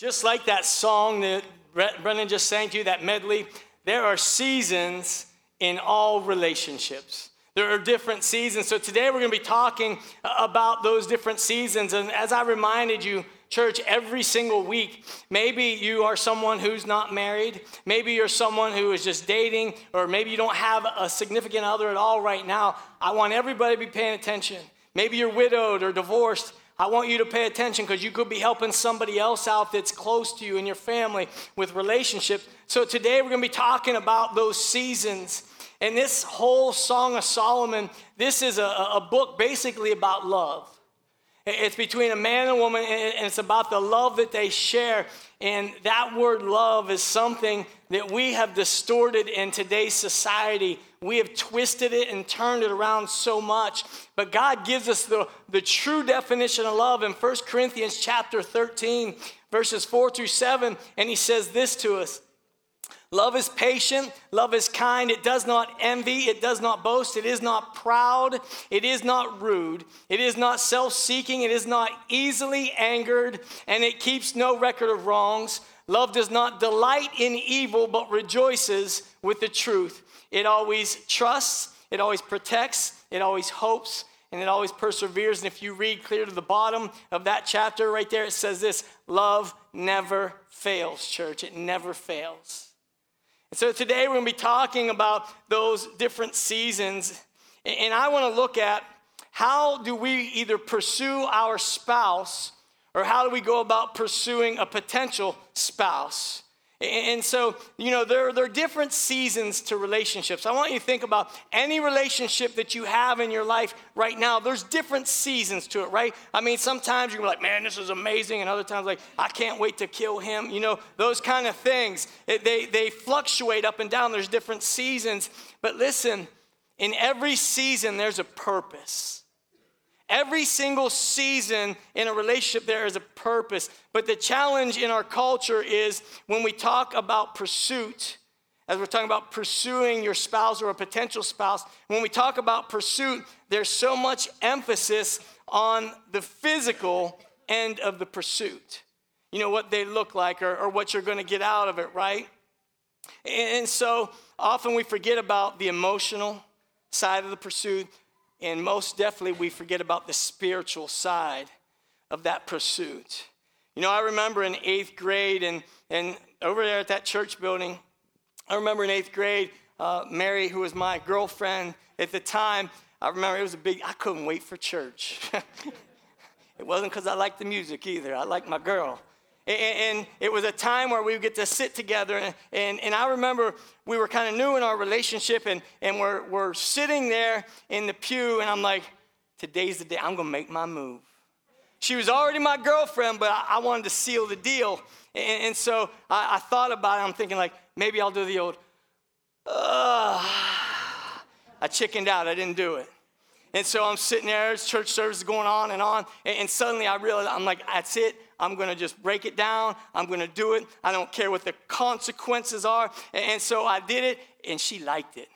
Just like that song that Brennan just sang to you, that medley, there are seasons in all relationships. There are different seasons. So today we're going to be talking about those different seasons. And as I reminded you, church, every single week, maybe you are someone who's not married. Maybe you're someone who is just dating, or maybe you don't have a significant other at all right now. I want everybody to be paying attention. Maybe you're widowed or divorced. I want you to pay attention because you could be helping somebody else out that's close to you in your family with relationships. So today we're going to be talking about those seasons. And this whole Song of Solomon, this is a book basically about love. It's between a man and a woman, and it's about the love that they share. And that word love is something that we have distorted in today's society. We have twisted it and turned it around so much. But God gives us the true definition of love in 1 Corinthians chapter 13, verses 4 through 7. And he says this to us. Love is patient. Love is kind. It does not envy. It does not boast. It is not proud. It is not rude. It is not self-seeking. It is not easily angered. And it keeps no record of wrongs. Love does not delight in evil, but rejoices with the truth. It always trusts. It always protects. It always hopes. And it always perseveres. And if you read clear to the bottom of that chapter right there, it says this: love never fails, church. It never fails. And so today we're going to be talking about those different seasons, and I want to look at how do we either pursue our spouse or how do we go about pursuing a potential spouse. And so, you know, there are different seasons to relationships. I want you to think about any relationship that you have in your life right now. There's different seasons to it, right? I mean, sometimes you're like, man, this is amazing. And other times, like, I can't wait to kill him. You know, those kind of things. They fluctuate up and down. There's different seasons. But listen, in every season, there's a purpose. Every single season in a relationship, there is a purpose. But the challenge in our culture is when we talk about pursuit, as we're talking about pursuing your spouse or a potential spouse, when we talk about pursuit, there's so much emphasis on the physical end of the pursuit. You know, what they look like or what you're going to get out of it, right? And so often we forget about the emotional side of the pursuit. And most definitely, we forget about the spiritual side of that pursuit. You know, I remember in 8th grade, and over there at that church building, I remember in 8th grade, Mary, who was my girlfriend at the time, I remember it was I couldn't wait for church. It wasn't because I liked the music either. I liked my girl. And it was a time where we would get to sit together. And I remember we were kind of new in our relationship. And we're sitting there in the pew. And I'm like, today's the day. I'm going to make my move. She was already my girlfriend, but I wanted to seal the deal. And so I thought about it. I'm thinking, like, maybe I'll do the old, I chickened out. I didn't do it. And so I'm sitting there. Church service is going on. And suddenly I realized, I'm like, that's it. I'm going to just break it down. I'm going to do it. I don't care what the consequences are. And so I did it, and she liked it.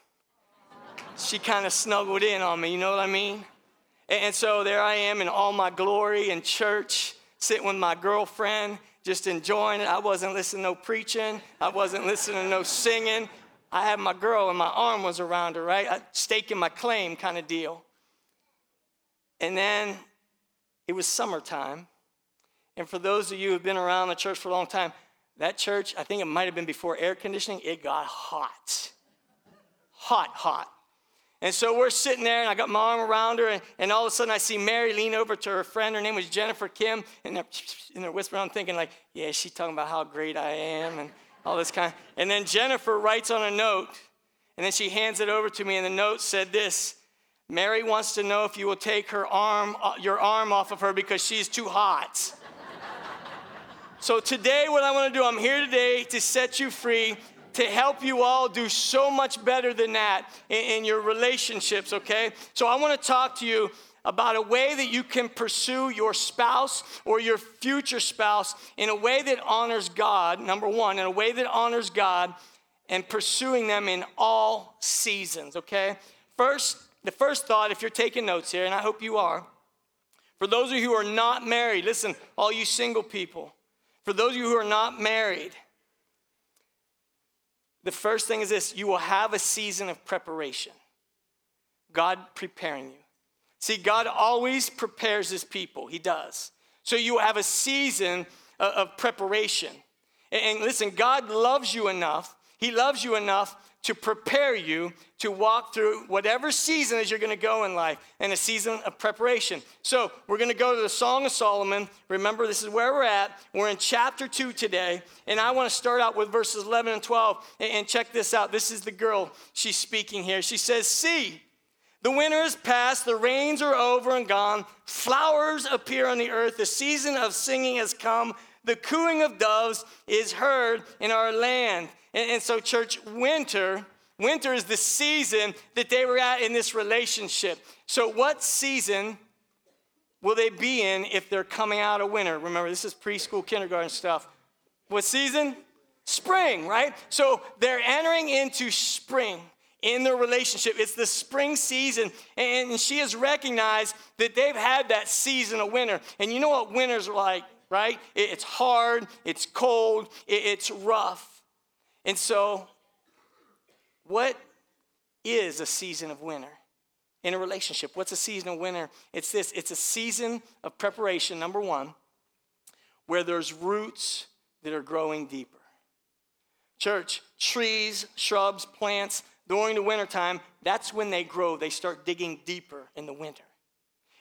She kind of snuggled in on me, you know what I mean? And so there I am in all my glory in church, sitting with my girlfriend, just enjoying it. I wasn't listening to no preaching. I wasn't listening to no singing. I had my girl, and my arm was around her, right? Staking my claim kind of deal. And then it was summertime. And for those of you who have been around the church for a long time, that church, I think it might have been before air conditioning, it got hot. Hot, hot. And so we're sitting there, and I got my arm around her, and all of a sudden I see Mary lean over to her friend. Her name was Jennifer Kim, and they're whispering. I'm thinking, like, yeah, she's talking about how great I am and all this kind. And then Jennifer writes on a note, and then she hands it over to me, and the note said this: Mary wants to know if you will take your arm off of her because she's too hot. So today what I want to do, I'm here today to set you free, to help you all do so much better than that in your relationships, okay? So I want to talk to you about a way that you can pursue your spouse or your future spouse in a way that honors God, number one, in a way that honors God, and pursuing them in all seasons, okay? First, the first thought, if you're taking notes here, and I hope you are, for those of you who are not married, listen, all you single people, For those of you who are not married, the first thing is this: you will have a season of preparation. God preparing you. See, God always prepares his people. He does. So you have a season of preparation. And listen, God loves you enough. He loves you enough to prepare you to walk through whatever season is you're going to go in life, and a season of preparation. So we're going to go to the Song of Solomon. Remember, this is where we're at. We're in chapter 2 today, and I want to start out with verses 11 and 12, and check this out. This is the girl. She's speaking here. She says, "See, the winter is past, the rains are over and gone, flowers appear on the earth, the season of singing has come, the cooing of doves is heard in our land." And so, church, winter is the season that they were at in this relationship. So what season will they be in if they're coming out of winter? Remember, this is preschool, kindergarten stuff. What season? Spring, right? So they're entering into spring. In their relationship, it's the spring season, and she has recognized that they've had that season of winter. And you know what winter's like, right? It's hard, it's cold, it's rough. And so, what is a season of winter in a relationship? What's a season of winter? It's this: it's a season of preparation, number one, where there's roots that are growing deeper. Church, trees, shrubs, plants, during the wintertime, that's when they grow. They start digging deeper in the winter.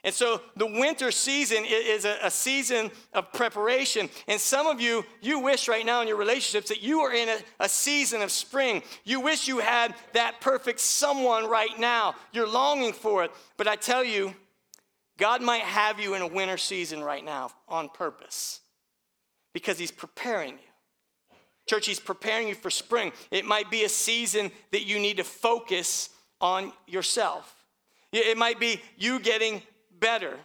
And so the winter season is a season of preparation. And some of you, you wish right now in your relationships that you are in a season of spring. You wish you had that perfect someone right now. You're longing for it. But I tell you, God might have you in a winter season right now on purpose, because he's preparing you. Church, he's preparing you for spring. It might be a season that you need to focus on yourself. It might be you getting better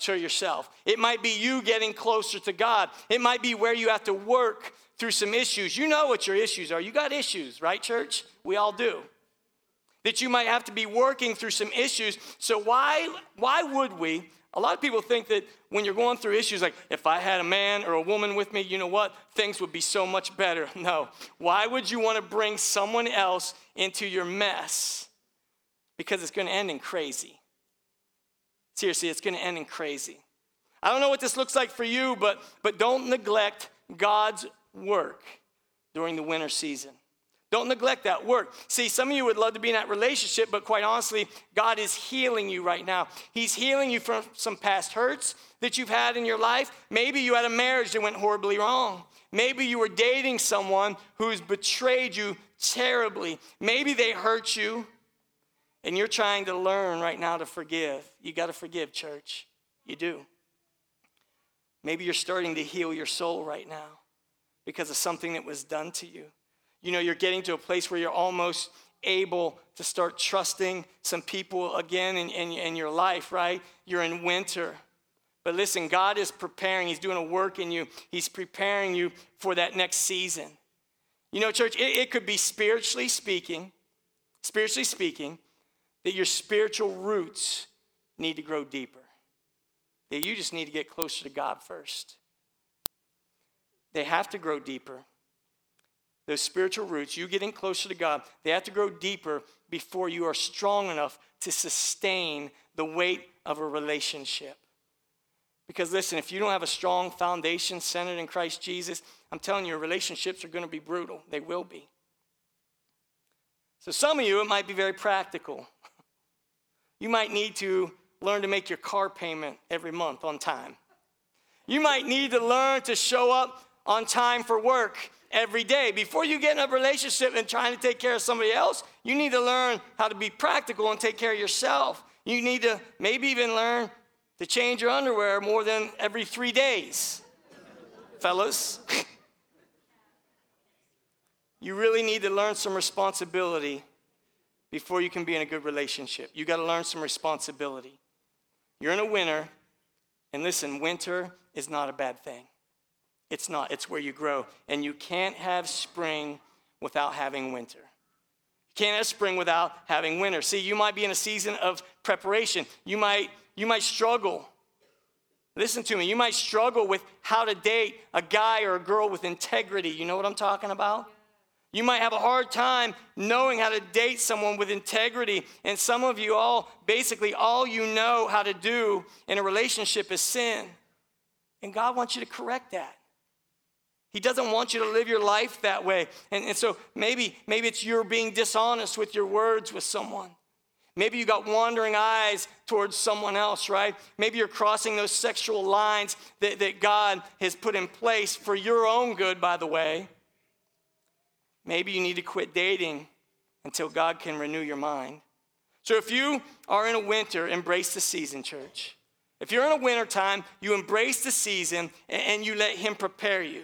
to yourself. It might be you getting closer to God. It might be where you have to work through some issues. You know what your issues are. You got issues, right, church? We all do. That you might have to be working through some issues. So why would we? A lot of people think that when you're going through issues, like, if I had a man or a woman with me, you know what? Things would be so much better. No. Why would you want to bring someone else into your mess? Because it's going to end in crazy. Seriously, it's going to end in crazy. I don't know what this looks like for you, but don't neglect God's work during the winter season. Don't neglect that work. See, some of you would love to be in that relationship, but quite honestly, God is healing you right now. He's healing you from some past hurts that you've had in your life. Maybe you had a marriage that went horribly wrong. Maybe you were dating someone who's betrayed you terribly. Maybe they hurt you, and you're trying to learn right now to forgive. You got to forgive, church. You do. Maybe you're starting to heal your soul right now because of something that was done to you. You know, you're getting to a place where you're almost able to start trusting some people again in your life, right? You're in winter. But listen, God is preparing. He's doing a work in you. He's preparing you for that next season. You know, church, it could be spiritually speaking, that your spiritual roots need to grow deeper. That you just need to get closer to God first. They have to grow deeper. Those spiritual roots, you getting closer to God, they have to grow deeper before you are strong enough to sustain the weight of a relationship. Because listen, if you don't have a strong foundation centered in Christ Jesus, I'm telling you, relationships are going to be brutal. They will be. So some of you, it might be very practical. You might need to learn to make your car payment every month on time. You might need to learn to show up on time for work every day. Before you get in a relationship and trying to take care of somebody else, you need to learn how to be practical and take care of yourself. You need to maybe even learn to change your underwear more than every 3 days, fellas. You really need to learn some responsibility before you can be in a good relationship. You got to learn some responsibility. You're in a winter, and listen, winter is not a bad thing. It's not. It's where you grow. And you can't have spring without having winter. You can't have spring without having winter. See, you might be in a season of preparation. You might struggle Listen to me. You might struggle with how to date a guy or a girl with integrity. You know what I'm talking about? You might have a hard time knowing how to date someone with integrity. And some of you all, basically all you know how to do in a relationship is sin. And God wants you to correct that. He doesn't want you to live your life that way. And so maybe it's you're being dishonest with your words with someone. Maybe you got wandering eyes towards someone else, right? Maybe you're crossing those sexual lines that God has put in place for your own good, by the way. Maybe you need to quit dating until God can renew your mind. So if you are in a winter, embrace the season, church. If you're in a winter time, you embrace the season and you let him prepare you.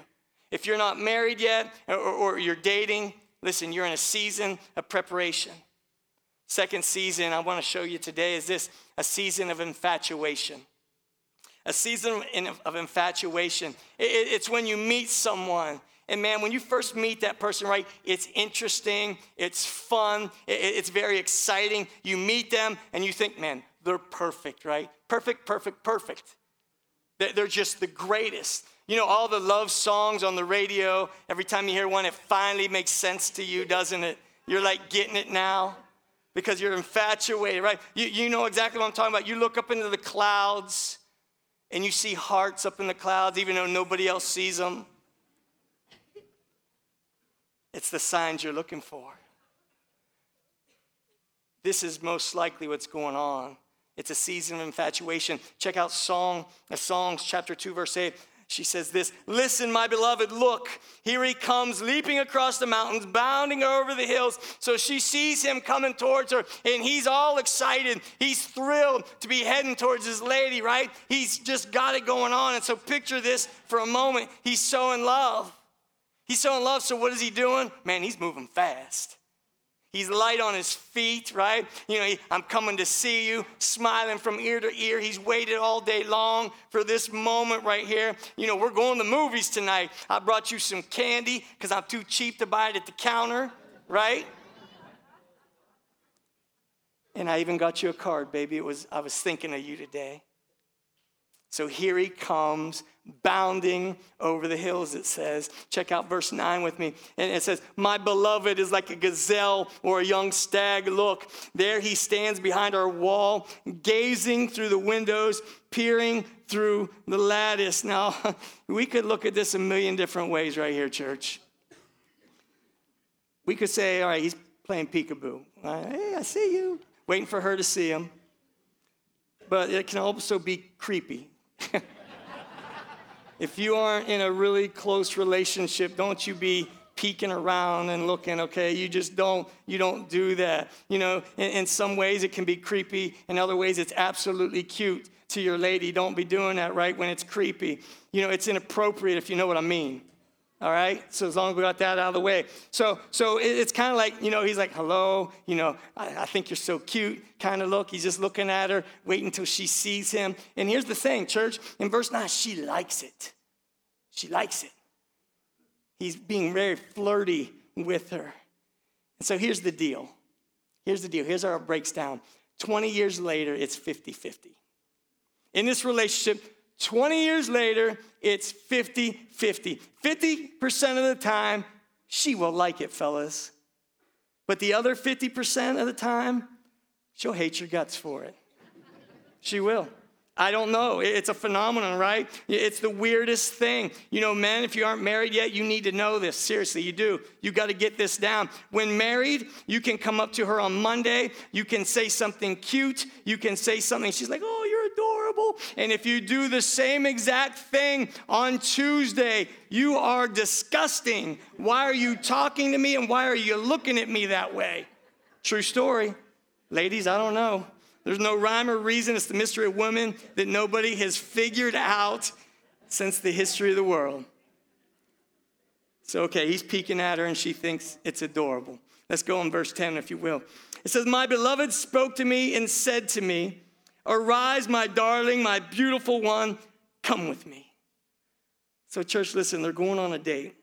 If you're not married yet or you're dating, listen, you're in a season of preparation. Second season I want to show you today is this, a season of infatuation. A season of infatuation. It's when you meet someone. And man, when you first meet that person, right, it's interesting, it's fun, it's very exciting. You meet them and you think, man, they're perfect, right? Perfect. They're just the greatest. You know, all the love songs on the radio, every time you hear one, it finally makes sense to you, doesn't it? You're like getting it now because you're infatuated, right? You know exactly what I'm talking about. You look up into the clouds and you see hearts up in the clouds, even though nobody else sees them. It's the signs you're looking for. This is most likely what's going on. It's a season of infatuation. Check out Songs chapter 2, verse 8. She says this, "Listen, my beloved, look, here he comes, leaping across the mountains, bounding over the hills." So she sees him coming towards her, and he's all excited. He's thrilled to be heading towards his lady, right? He's just got it going on. And so picture this for a moment. He's so in love. He's so in love, so what is he doing? Man, he's moving fast. He's light on his feet, right? You know, I'm coming to see you, smiling from ear to ear. He's waited all day long for this moment right here. You know, we're going to the movies tonight. I brought you some candy because I'm too cheap to buy it at the counter, right? And I even got you a card, baby. I was thinking of you today. So here he comes, bounding over the hills, it says. Check out verse 9 with me. And it says, "My beloved is like a gazelle or a young stag. Look, there he stands behind our wall, gazing through the windows, peering through the lattice." Now, we could look at this a million different ways right here, church. We could say, all right, he's playing peekaboo. Hey, I see you. Waiting for her to see him. But it can also be creepy. If you aren't in a really close relationship, don't you be peeking around and looking, okay? You just don't do that. You know, in some ways it can be creepy. In other ways it's absolutely cute to your lady. Don't be doing that, right, when it's creepy. You know, it's inappropriate if you know what I mean. All right? So as long as we got that out of the way. So it's kind of like, you know, he's like, hello, you know, I think you're so cute kind of look. He's just looking at her, waiting until she sees him. And here's the thing, church. In verse 9, she likes it. She likes it. He's being very flirty with her. And so here's the deal. Here's how it breaks down. 20 years later, it's 50-50. In this relationship, 20 years later, it's 50-50. 50% of the time, she will like it, fellas. But the other 50% of the time, she'll hate your guts for it. She will. I don't know. It's a phenomenon, right? It's the weirdest thing. You know, men, if you aren't married yet, you need to know this. Seriously, you do. You got to get this down. When married, you can come up to her on Monday. You can say something cute. You can say something. She's like, oh, you're adorable. And if you do the same exact thing on Tuesday, you are disgusting. Why are you talking to me and why are you looking at me that way? True story. Ladies, I don't know. There's no rhyme or reason. It's the mystery of women that nobody has figured out since the history of the world. So, okay, he's peeking at her, and she thinks it's adorable. Let's go on verse 10, if you will. It says, "My beloved spoke to me and said to me, 'Arise, my darling, my beautiful one, come with me.'" So, church, listen, they're going on a date.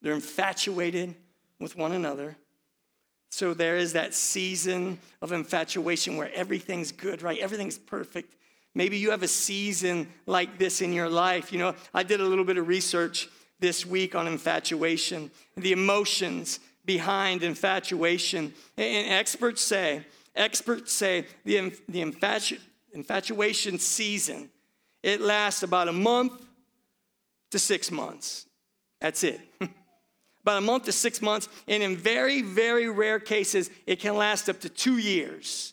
They're infatuated with one another. So there is that season of infatuation where everything's good, right? Everything's perfect. Maybe you have a season like this in your life. You know, I did a little bit of research this week on infatuation, the emotions behind infatuation. And experts say the infatuation season, it lasts about a month to 6 months. That's it. About a month to 6 months. And in very, very rare cases, it can last up to 2 years,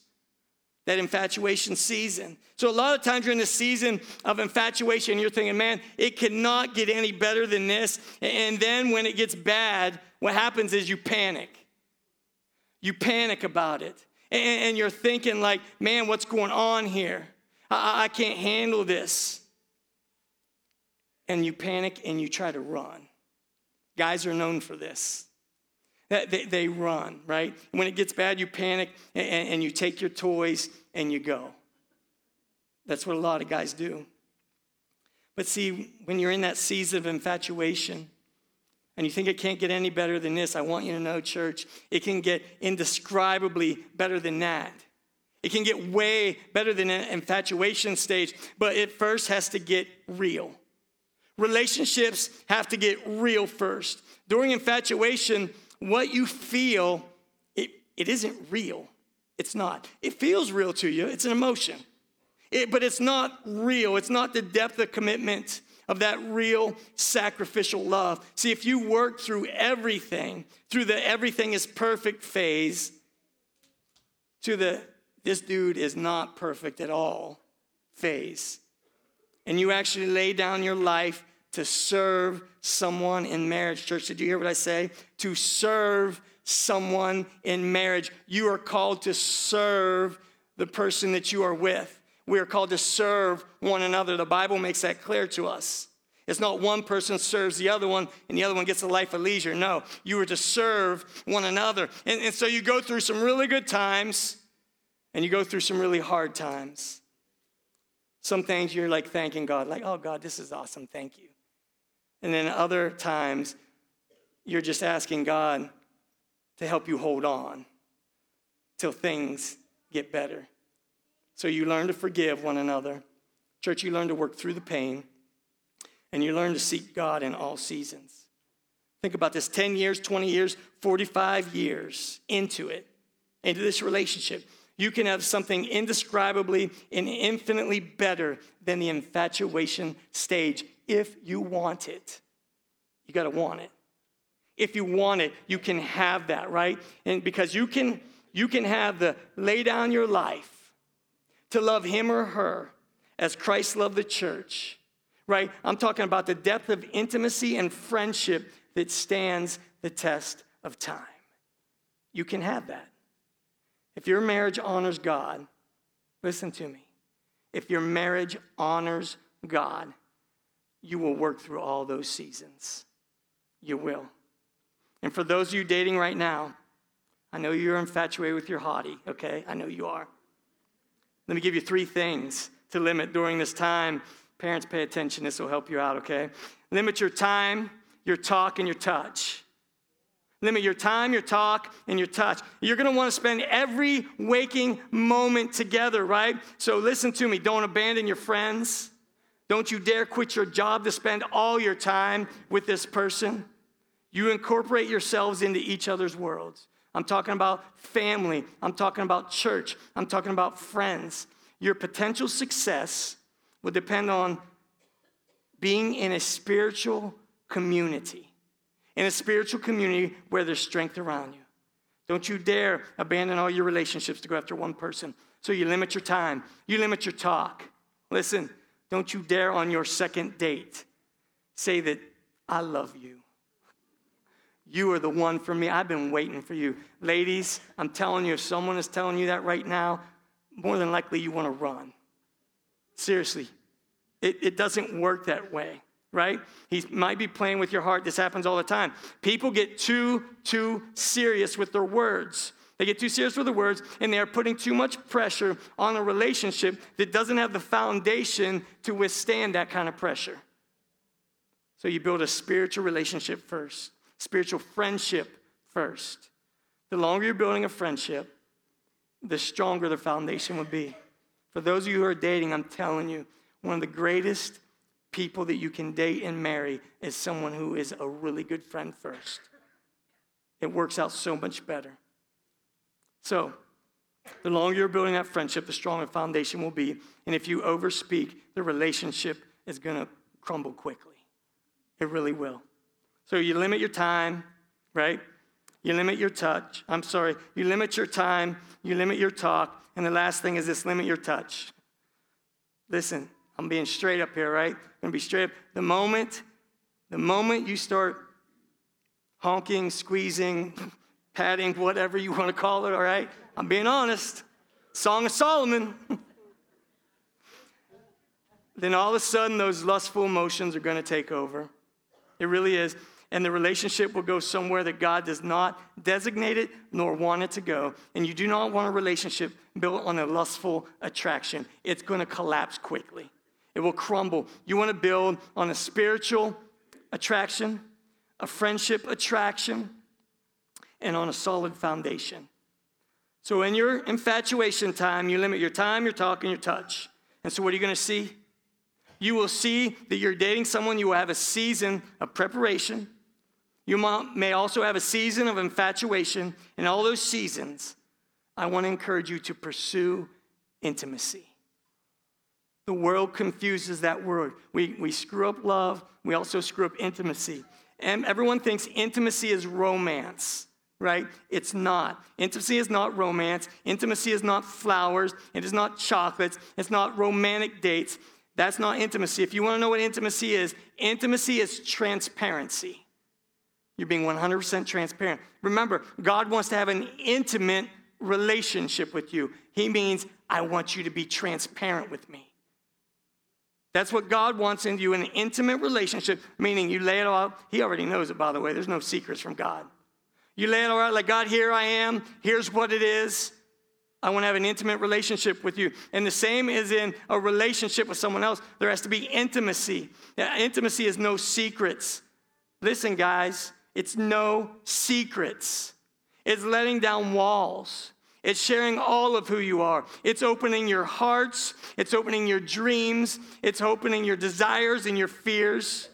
that infatuation season. So a lot of times you're in a season of infatuation, you're thinking, man, it cannot get any better than this. And then when it gets bad, what happens is you panic. You panic about it. And you're thinking like, man, what's going on here? I can't handle this. And you panic and you try to run. Guys are known for this. They run, right? When it gets bad, you panic and you take your toys and you go. That's what a lot of guys do. But see, when you're in that season of infatuation and you think it can't get any better than this, I want you to know, church, it can get indescribably better than that. It can get way better than an infatuation stage, but it first has to get real. Relationships have to get real first. During infatuation, what you feel, it isn't real. It's not. It feels real to you. It's an emotion. But it's not real. It's not the depth of commitment of that real sacrificial love. See, if you work through everything, through the everything is perfect phase, to the this dude is not perfect at all phase, and you actually lay down your life to serve someone in marriage. Church, did you hear what I say? To serve someone in marriage. You are called to serve the person that you are with. We are called to serve one another. The Bible makes that clear to us. It's not one person serves the other one and the other one gets a life of leisure. No, you are to serve one another. And so you go through some really good times and you go through some really hard times. Some things you're like thanking God, like, oh God, this is awesome, thank you. And then other times, you're just asking God to help you hold on till things get better. So you learn to forgive one another. Church, you learn to work through the pain, and you learn to seek God in all seasons. Think about this, 10 years, 20 years, 45 years into it, into this relationship. You can have something indescribably and infinitely better than the infatuation stage. If you want it, you got to want it. If you want it, you can have that, right? And because you can have the lay down your life to love him or her as Christ loved the church, right? I'm talking about the depth of intimacy and friendship that stands the test of time. You can have that. If your marriage honors God, listen to me. If your marriage honors God, you will work through all those seasons. You will. And for those of you dating right now, I know you're infatuated with your hottie, okay? I know you are. Let me give you 3 things to limit during this time. Parents, pay attention. This will help you out, okay? Limit your time, your talk, and your touch. Limit your time, your talk, and your touch. You're going to want to spend every waking moment together, right? So listen to me. Don't abandon your friends. Don't you dare quit your job to spend all your time with this person. You incorporate yourselves into each other's worlds. I'm talking about family. I'm talking about church. I'm talking about friends. Your potential success will depend on being in a spiritual community. In a spiritual community where there's strength around you. Don't you dare abandon all your relationships to go after one person. So you limit your time. You limit your talk. Listen, don't you dare on your second date say that I love you. You are the one for me. I've been waiting for you. Ladies, I'm telling you, if someone is telling you that right now, more than likely you want to run. Seriously, it doesn't work that way. Right? He might be playing with your heart. This happens all the time. People get too serious with their words. They get too serious with their words, and they are putting too much pressure on a relationship that doesn't have the foundation to withstand that kind of pressure. So you build a spiritual relationship first, spiritual friendship first. The longer you're building a friendship, the stronger the foundation would be For those of you who are dating, I'm telling you, one of the greatest people that you can date and marry is someone who is a really good friend first. It works out so much better. So, the longer you're building that friendship, the stronger the foundation will be. And if you overspeak, the relationship is going to crumble quickly. It really will. So you limit your time, right? You limit your touch. I'm sorry. You limit your time. You limit your talk. And the last thing is this, limit your touch. Listen, I'm being straight up here, right? I'm going to be straight up. The moment you start honking, squeezing, patting, whatever you want to call it, all right? I'm being honest. Song of Solomon. Then all of a sudden, those lustful emotions are going to take over. It really is. And the relationship will go somewhere that God does not designate it nor want it to go. And you do not want a relationship built on a lustful attraction. It's going to collapse quickly. It will crumble. You want to build on a spiritual attraction, a friendship attraction, and on a solid foundation. So in your infatuation time, you limit your time, your talk, and your touch. And so what are you going to see? You will see that you're dating someone. You will have a season of preparation. You may also have a season of infatuation. In all those seasons, I want to encourage you to pursue intimacy. The world confuses that word. We screw up love. We also screw up intimacy. And everyone thinks intimacy is romance, right? It's not. Intimacy is not romance. Intimacy is not flowers. It is not chocolates. It's not romantic dates. That's not intimacy. If you want to know what intimacy is transparency. You're being 100% transparent. Remember, God wants to have an intimate relationship with you. He means, I want you to be transparent with me. That's what God wants in you, an intimate relationship, meaning you lay it all out. He already knows it, by the way. There's no secrets from God. You lay it all out like, God, here I am. Here's what it is. I want to have an intimate relationship with you. And the same is in a relationship with someone else. There has to be intimacy. Now, intimacy is no secrets. Listen, guys. It's no secrets. It's letting down walls. It's sharing all of who you are. It's opening your hearts. It's opening your dreams. It's opening your desires and your fears.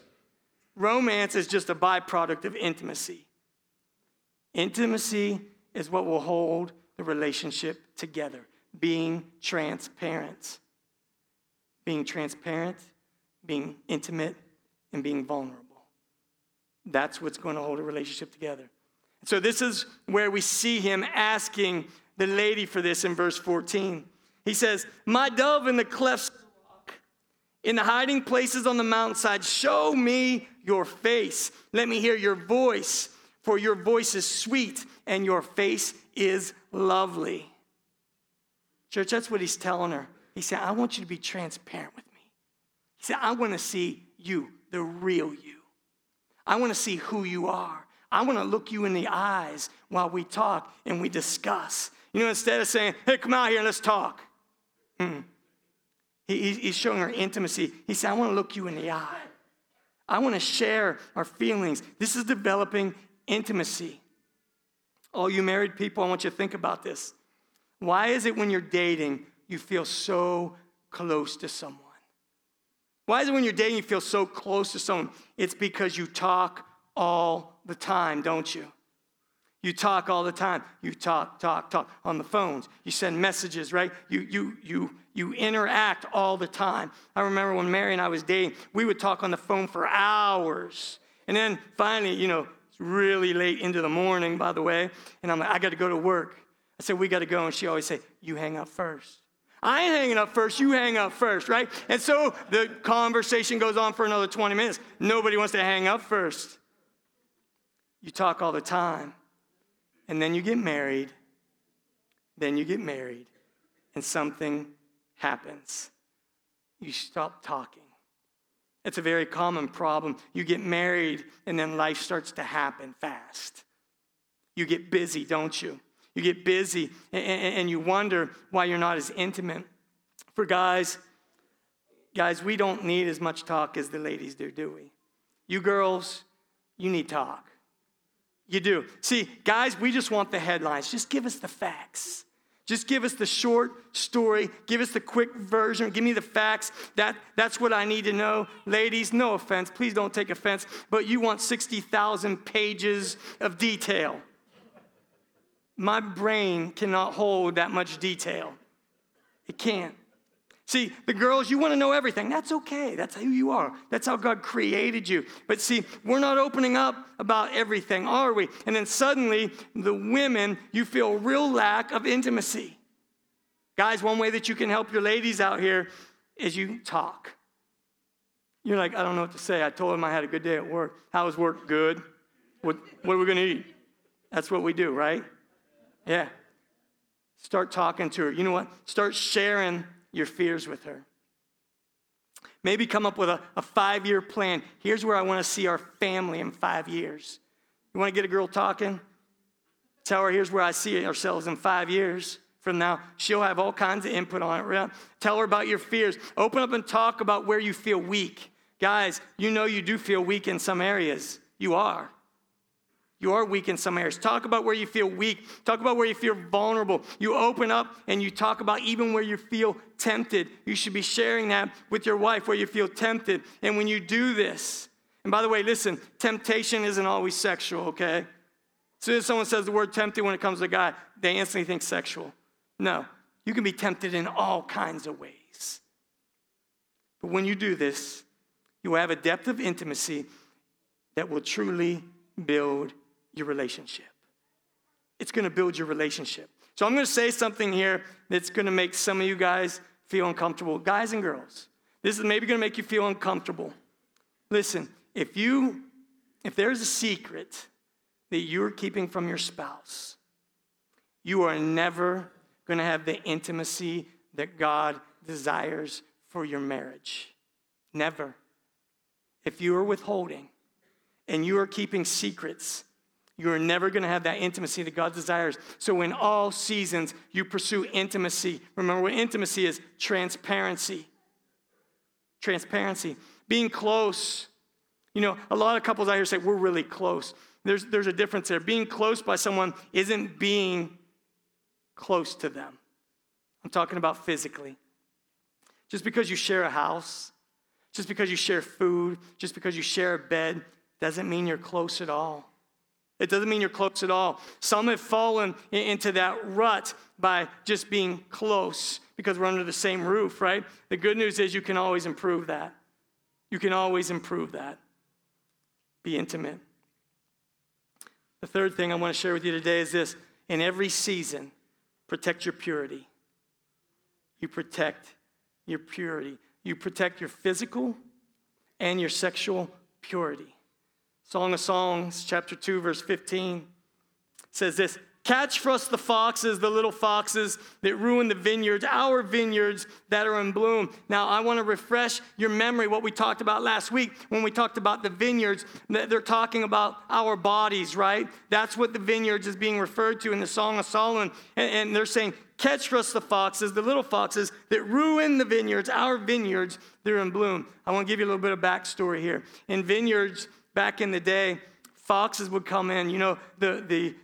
Romance is just a byproduct of intimacy. Intimacy is what will hold the relationship together. Being transparent. Being transparent, being intimate, and being vulnerable. That's what's going to hold a relationship together. So this is where we see him asking the lady for this in verse 14. He says, my dove in the clefts, in the hiding places on the mountainside, show me your face. Let me hear your voice, for your voice is sweet and your face is lovely. Church, that's what he's telling her. He said, I want you to be transparent with me. He said, I want to see you, the real you. I want to see who you are. I want to look you in the eyes while we talk and we discuss. You know, instead of saying, hey, come out here and let's talk. He's showing her intimacy. He said, I want to look you in the eye. I want to share our feelings. This is developing intimacy. All you married people, I want you to think about this. Why is it when you're dating, you feel so close to someone? Why is it when you're dating you feel so close to someone? It's because you talk all the time, don't you? You talk all the time. You talk on the phones. You send messages, right? You interact all the time. I remember when Mary and I was dating, we would talk on the phone for hours. And then finally, you know, it's really late into the morning, by the way, and I'm like, I got to go to work. I said, we got to go, and she always said, you hang up first. I ain't hanging up first. You hang up first, right? And so the conversation goes on for another 20 minutes. Nobody wants to hang up first. You talk all the time. And then you get married. And something happens. You stop talking. It's a very common problem. You get married, and then life starts to happen fast. You get busy, don't you? You get busy, and you wonder why you're not as intimate. For guys, we don't need as much talk as the ladies do we? You girls, you need talk. You do. See, guys, we just want the headlines. Just give us the facts. Just give us the short story. Give us the quick version. Give me the facts. That's what I need to know. Ladies, no offense. Please don't take offense. But you want 60,000 pages of detail. My brain cannot hold that much detail. It can't. See, the girls, you want to know everything. That's okay. That's who you are. That's how God created you. But see, we're not opening up about everything, are we? And then suddenly, the women, you feel real lack of intimacy. Guys, one way that you can help your ladies out here is you talk. You're like, I don't know what to say. I told him I had a good day at work. How was work? Good. What are we going to eat? That's what we do, right? Yeah. Start talking to her. You know what? Start sharing your fears with her. Maybe come up with a 5-year plan. Here's where I want to see our family in 5 years. You want to get a girl talking? Tell her, here's where I see ourselves in 5 years from now. She'll have all kinds of input on it. Tell her about your fears. Open up and talk about where you feel weak. Guys, you know you do feel weak in some areas. You are. You are weak in some areas. Talk about where you feel weak. Talk about where you feel vulnerable. You open up and you talk about even where you feel tempted. You should be sharing that with your wife, where you feel tempted. And when you do this, and by the way, listen, temptation isn't always sexual, okay? As soon as someone says the word tempted when it comes to God, they instantly think sexual. No, you can be tempted in all kinds of ways. But when you do this, you will have a depth of intimacy that will truly build your relationship. It's going to build your relationship. So I'm going to say something here that's going to make some of you guys feel uncomfortable. Guys and girls, this is maybe going to make you feel uncomfortable. Listen, if there's a secret that you're keeping from your spouse, you are never going to have the intimacy that God desires for your marriage. Never. If you are withholding and you are keeping secrets, you are never going to have that intimacy that God desires. So in all seasons, you pursue intimacy. Remember what intimacy is: transparency. Transparency. Being close. You know, a lot of couples out here say, we're really close. There's a difference there. Being close by someone isn't being close to them. I'm talking about physically. Just because you share a house, just because you share food, just because you share a bed, doesn't mean you're close at all. It doesn't mean you're close at all. Some have fallen into that rut by just being close because we're under the same roof, right? The good news is you can always improve that. You can always improve that. Be intimate. The third thing I want to share with you today is this: in every season, protect your purity. You protect your purity. You protect your physical and your sexual purity. Song of Songs, chapter 2, verse 15, says this: catch for us the foxes, the little foxes that ruin the vineyards, our vineyards that are in bloom. Now, I want to refresh your memory what we talked about last week when we talked about the vineyards. They're talking about our bodies, right? That's what the vineyards is being referred to in the Song of Solomon. And they're saying, catch for us the foxes, the little foxes that ruin the vineyards, our vineyards that are in bloom. I want to give you a little bit of backstory here. In vineyards, back in the day, foxes would come in. You know, the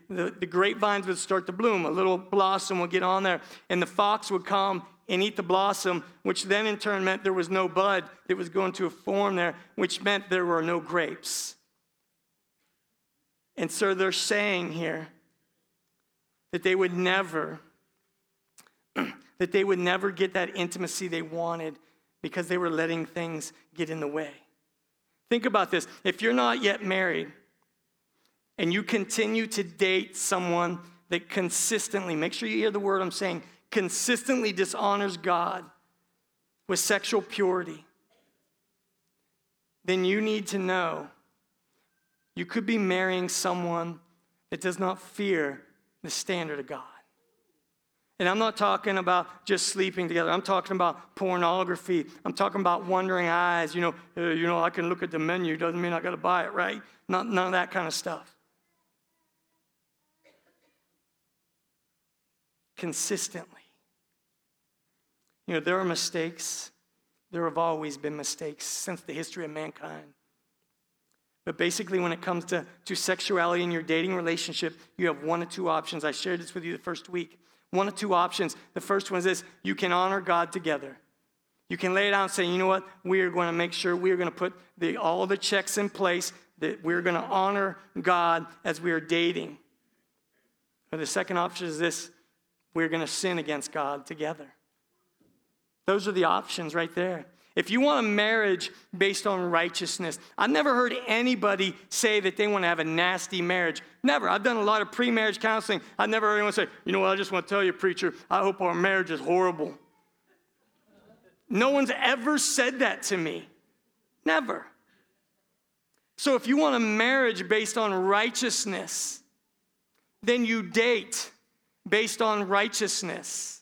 grapevines would start to bloom. A little blossom would get on there, and the fox would come and eat the blossom, which then in turn meant there was no bud that was going to form there, which meant there were no grapes. And so they're saying here that they would never get that intimacy they wanted because they were letting things get in the way. Think about this. If you're not yet married and you continue to date someone that consistently, make sure you hear the word I'm saying, consistently dishonors God with sexual purity, then you need to know you could be marrying someone that does not fear the standard of God. And I'm not talking about just sleeping together. I'm talking about pornography. I'm talking about wandering eyes. You know, I can look at the menu. Doesn't mean I got to buy it, right? None of that kind of stuff. Consistently. You know, there are mistakes. There have always been mistakes since the history of mankind. But basically, when it comes to sexuality in your dating relationship, you have one of two options. I shared this with you the first week. one of two options. The first one is this: you can honor God together. You can lay it out and say, you know what, we're going to make sure we're going to put all the checks in place that we're going to honor God as we are dating. Or the second option is this: we're going to sin against God together. Those are the options right there. If you want a marriage based on righteousness, I've never heard anybody say that they want to have a nasty marriage. Never. I've done a lot of pre-marriage counseling. I've never heard anyone say, you know what, I just want to tell you, preacher, I hope our marriage is horrible. No one's ever said that to me. Never. So if you want a marriage based on righteousness, then you date based on righteousness.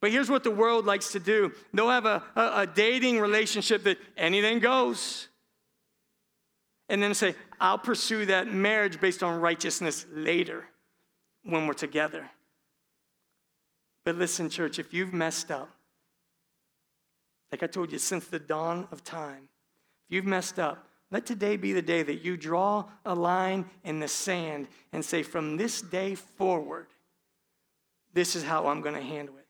But here's what the world likes to do. They'll have a dating relationship that anything goes. And then say, I'll pursue that marriage based on righteousness later when we're together. But listen, church, if you've messed up, like I told you, since the dawn of time, if you've messed up, let today be the day that you draw a line in the sand and say, from this day forward, this is how I'm going to handle it.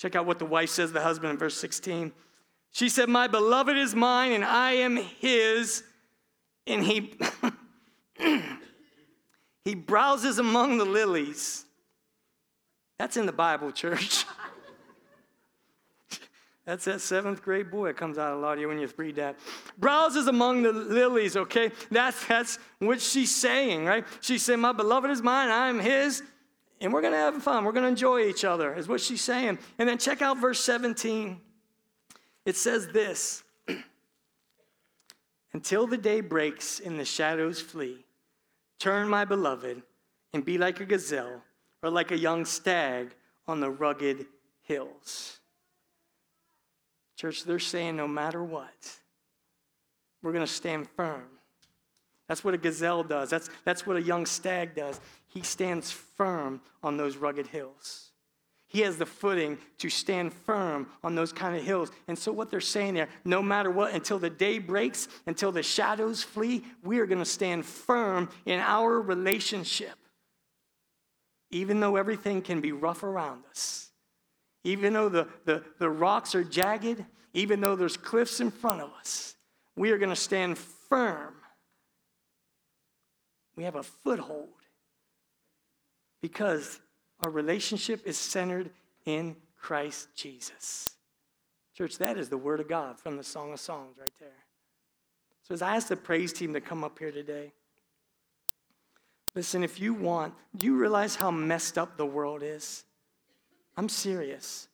Check out what the wife says to the husband in verse 16. She said, my beloved is mine and I am his, and he browses among the lilies. That's in the Bible, church. That's that seventh grade boy that comes out a lot of you when you read that. Browses among the lilies, okay? That's what she's saying, right? She said, my beloved is mine, I am his, and we're going to have fun. We're going to enjoy each other, is what she's saying. And then check out verse 17. It says this: until the day breaks and the shadows flee, turn, my beloved, and be like a gazelle or like a young stag on the rugged hills. Church, they're saying no matter what, we're going to stand firm. That's what a gazelle does. That's what a young stag does. He stands firm on those rugged hills. He has the footing to stand firm on those kind of hills. And so what they're saying there, no matter what, until the day breaks, until the shadows flee, we are going to stand firm in our relationship. Even though everything can be rough around us, even though the rocks are jagged, even though there's cliffs in front of us, we are going to stand firm. We have a foothold because our relationship is centered in Christ Jesus. Church, that is the word of God from the Song of Solomon right there. So as I ask the praise team to come up here today, listen, if you want, do you realize how messed up the world is? I'm serious.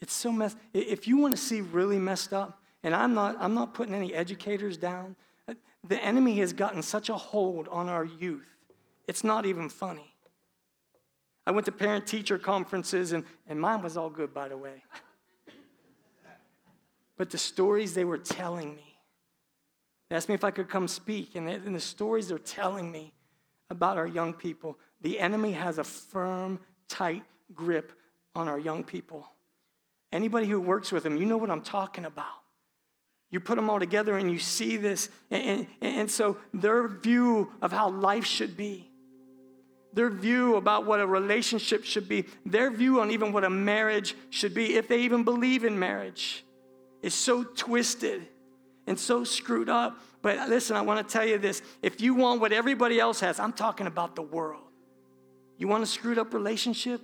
It's so messed. If you want to see really messed up, and I'm not putting any educators down, the enemy has gotten such a hold on our youth. It's not even funny. I went to parent-teacher conferences, and mine was all good, by the way. But the stories they were telling me, they asked me if I could come speak, and the stories they're telling me about our young people, the enemy has a firm, tight grip on our young people. Anybody who works with them, you know what I'm talking about. You put them all together and you see this. And so their view of how life should be, their view about what a relationship should be, their view on even what a marriage should be, if they even believe in marriage, is so twisted and so screwed up. But listen, I want to tell you this. If you want what everybody else has, I'm talking about the world. You want a screwed up relationship?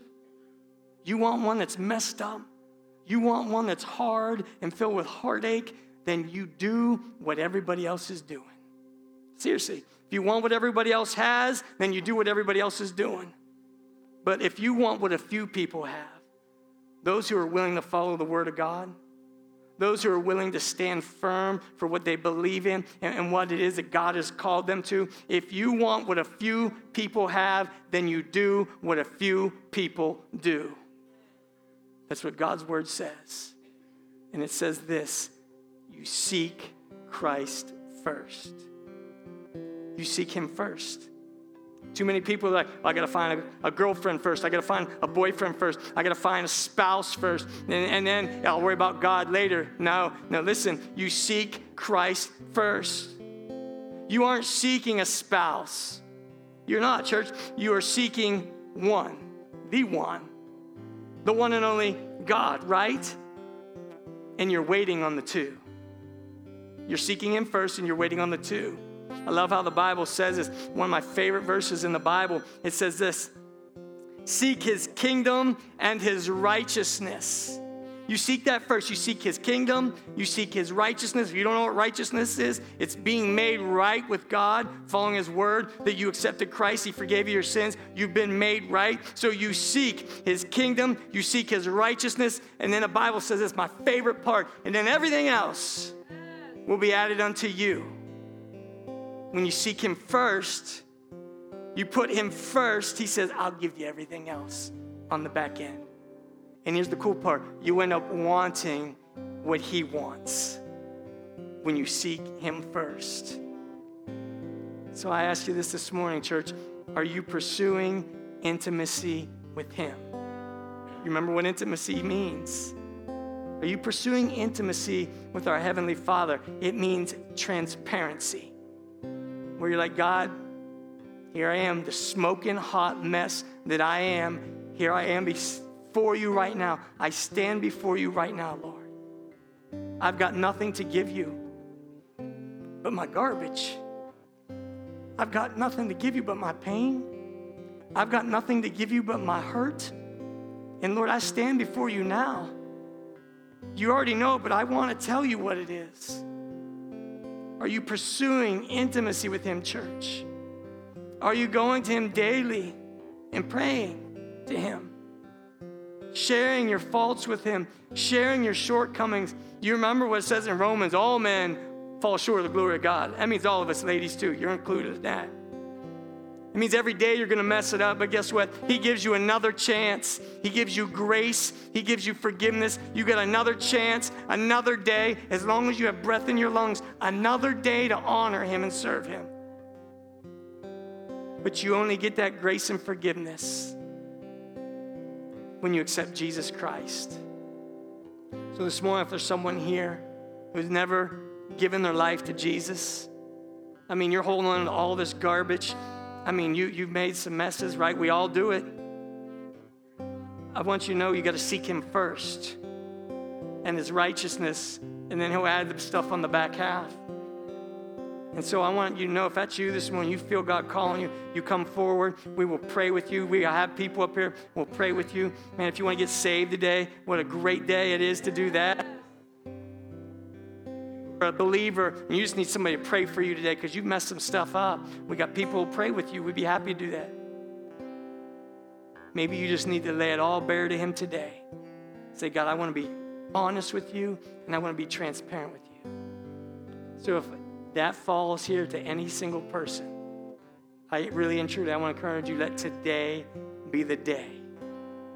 You want one that's messed up? You want one that's hard and filled with heartache? Then you do what everybody else is doing. Seriously, if you want what everybody else has, then you do what everybody else is doing. But if you want what a few people have, those who are willing to follow the word of God, those who are willing to stand firm for what they believe in and what it is that God has called them to, if you want what a few people have, then you do what a few people do. That's what God's word says. And it says this: you seek Christ first. You seek him first. Too many people are like, I got to find a girlfriend first. I got to find a boyfriend first. I got to find a spouse first. And then I'll worry about God later. No, listen, you seek Christ first. You aren't seeking a spouse. You're not, church. You are seeking one. the one and only God, right? And you're waiting on the two. You're seeking him first and you're waiting on the two. I love how the Bible says this. One of my favorite verses in the Bible, it says this: seek his kingdom and his righteousness. You seek that first. You seek his kingdom. You seek his righteousness. If you don't know what righteousness is, it's being made right with God, following his word, that you accepted Christ. He forgave you your sins. You've been made right. So you seek his kingdom. You seek his righteousness. And then the Bible says this, my favorite part, and then everything else will be added unto you. When you seek him first, you put him first, he says, I'll give you everything else on the back end. And here's the cool part. You end up wanting what he wants when you seek him first. So I ask you this morning, church. Are you pursuing intimacy with him? You remember what intimacy means? Are you pursuing intimacy with our Heavenly Father? It means transparency. Where you're like, God, here I am, the smoking hot mess that I am. Here I am before you right now. I stand before you right now, Lord. I've got nothing to give you but my garbage. I've got nothing to give you but my pain. I've got nothing to give you but my hurt. And Lord, I stand before you now. You already know, but I want to tell you what it is. Are you pursuing intimacy with him, church? Are you going to him daily and praying to him? Sharing your faults with him, sharing your shortcomings. You remember what it says in Romans, all men fall short of the glory of God. That means all of us ladies too. You're included in that. It means every day you're going to mess it up, but guess what? He gives you another chance. He gives you grace. He gives you forgiveness. You get another chance, another day, as long as you have breath in your lungs, another day to honor him and serve him. But you only get that grace and forgiveness when you accept Jesus Christ. So this morning, if there's someone here who's never given their life to Jesus, I mean, you're holding on to all this garbage. I mean, you've made some messes, right? We all do it. I want you to know you got to seek him first and his righteousness, and then he'll add the stuff on the back half. And so I want you to know, if that's you this morning, you feel God calling you, you come forward. We will pray with you. We have people up here. We'll pray with you. Man, if you want to get saved today, what a great day it is to do that. You're a believer, and you just need somebody to pray for you today because you've messed some stuff up. We got people who pray with you. We'd be happy to do that. Maybe you just need to lay it all bare to him today. Say, God, I want to be honest with you, and I want to be transparent with you. So if that falls here to any single person, I really and truly, I want to encourage you, let today be the day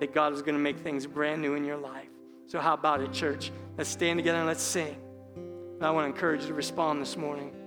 that God is going to make things brand new in your life. So how about it, church? Let's stand together and let's sing. I want to encourage you to respond this morning.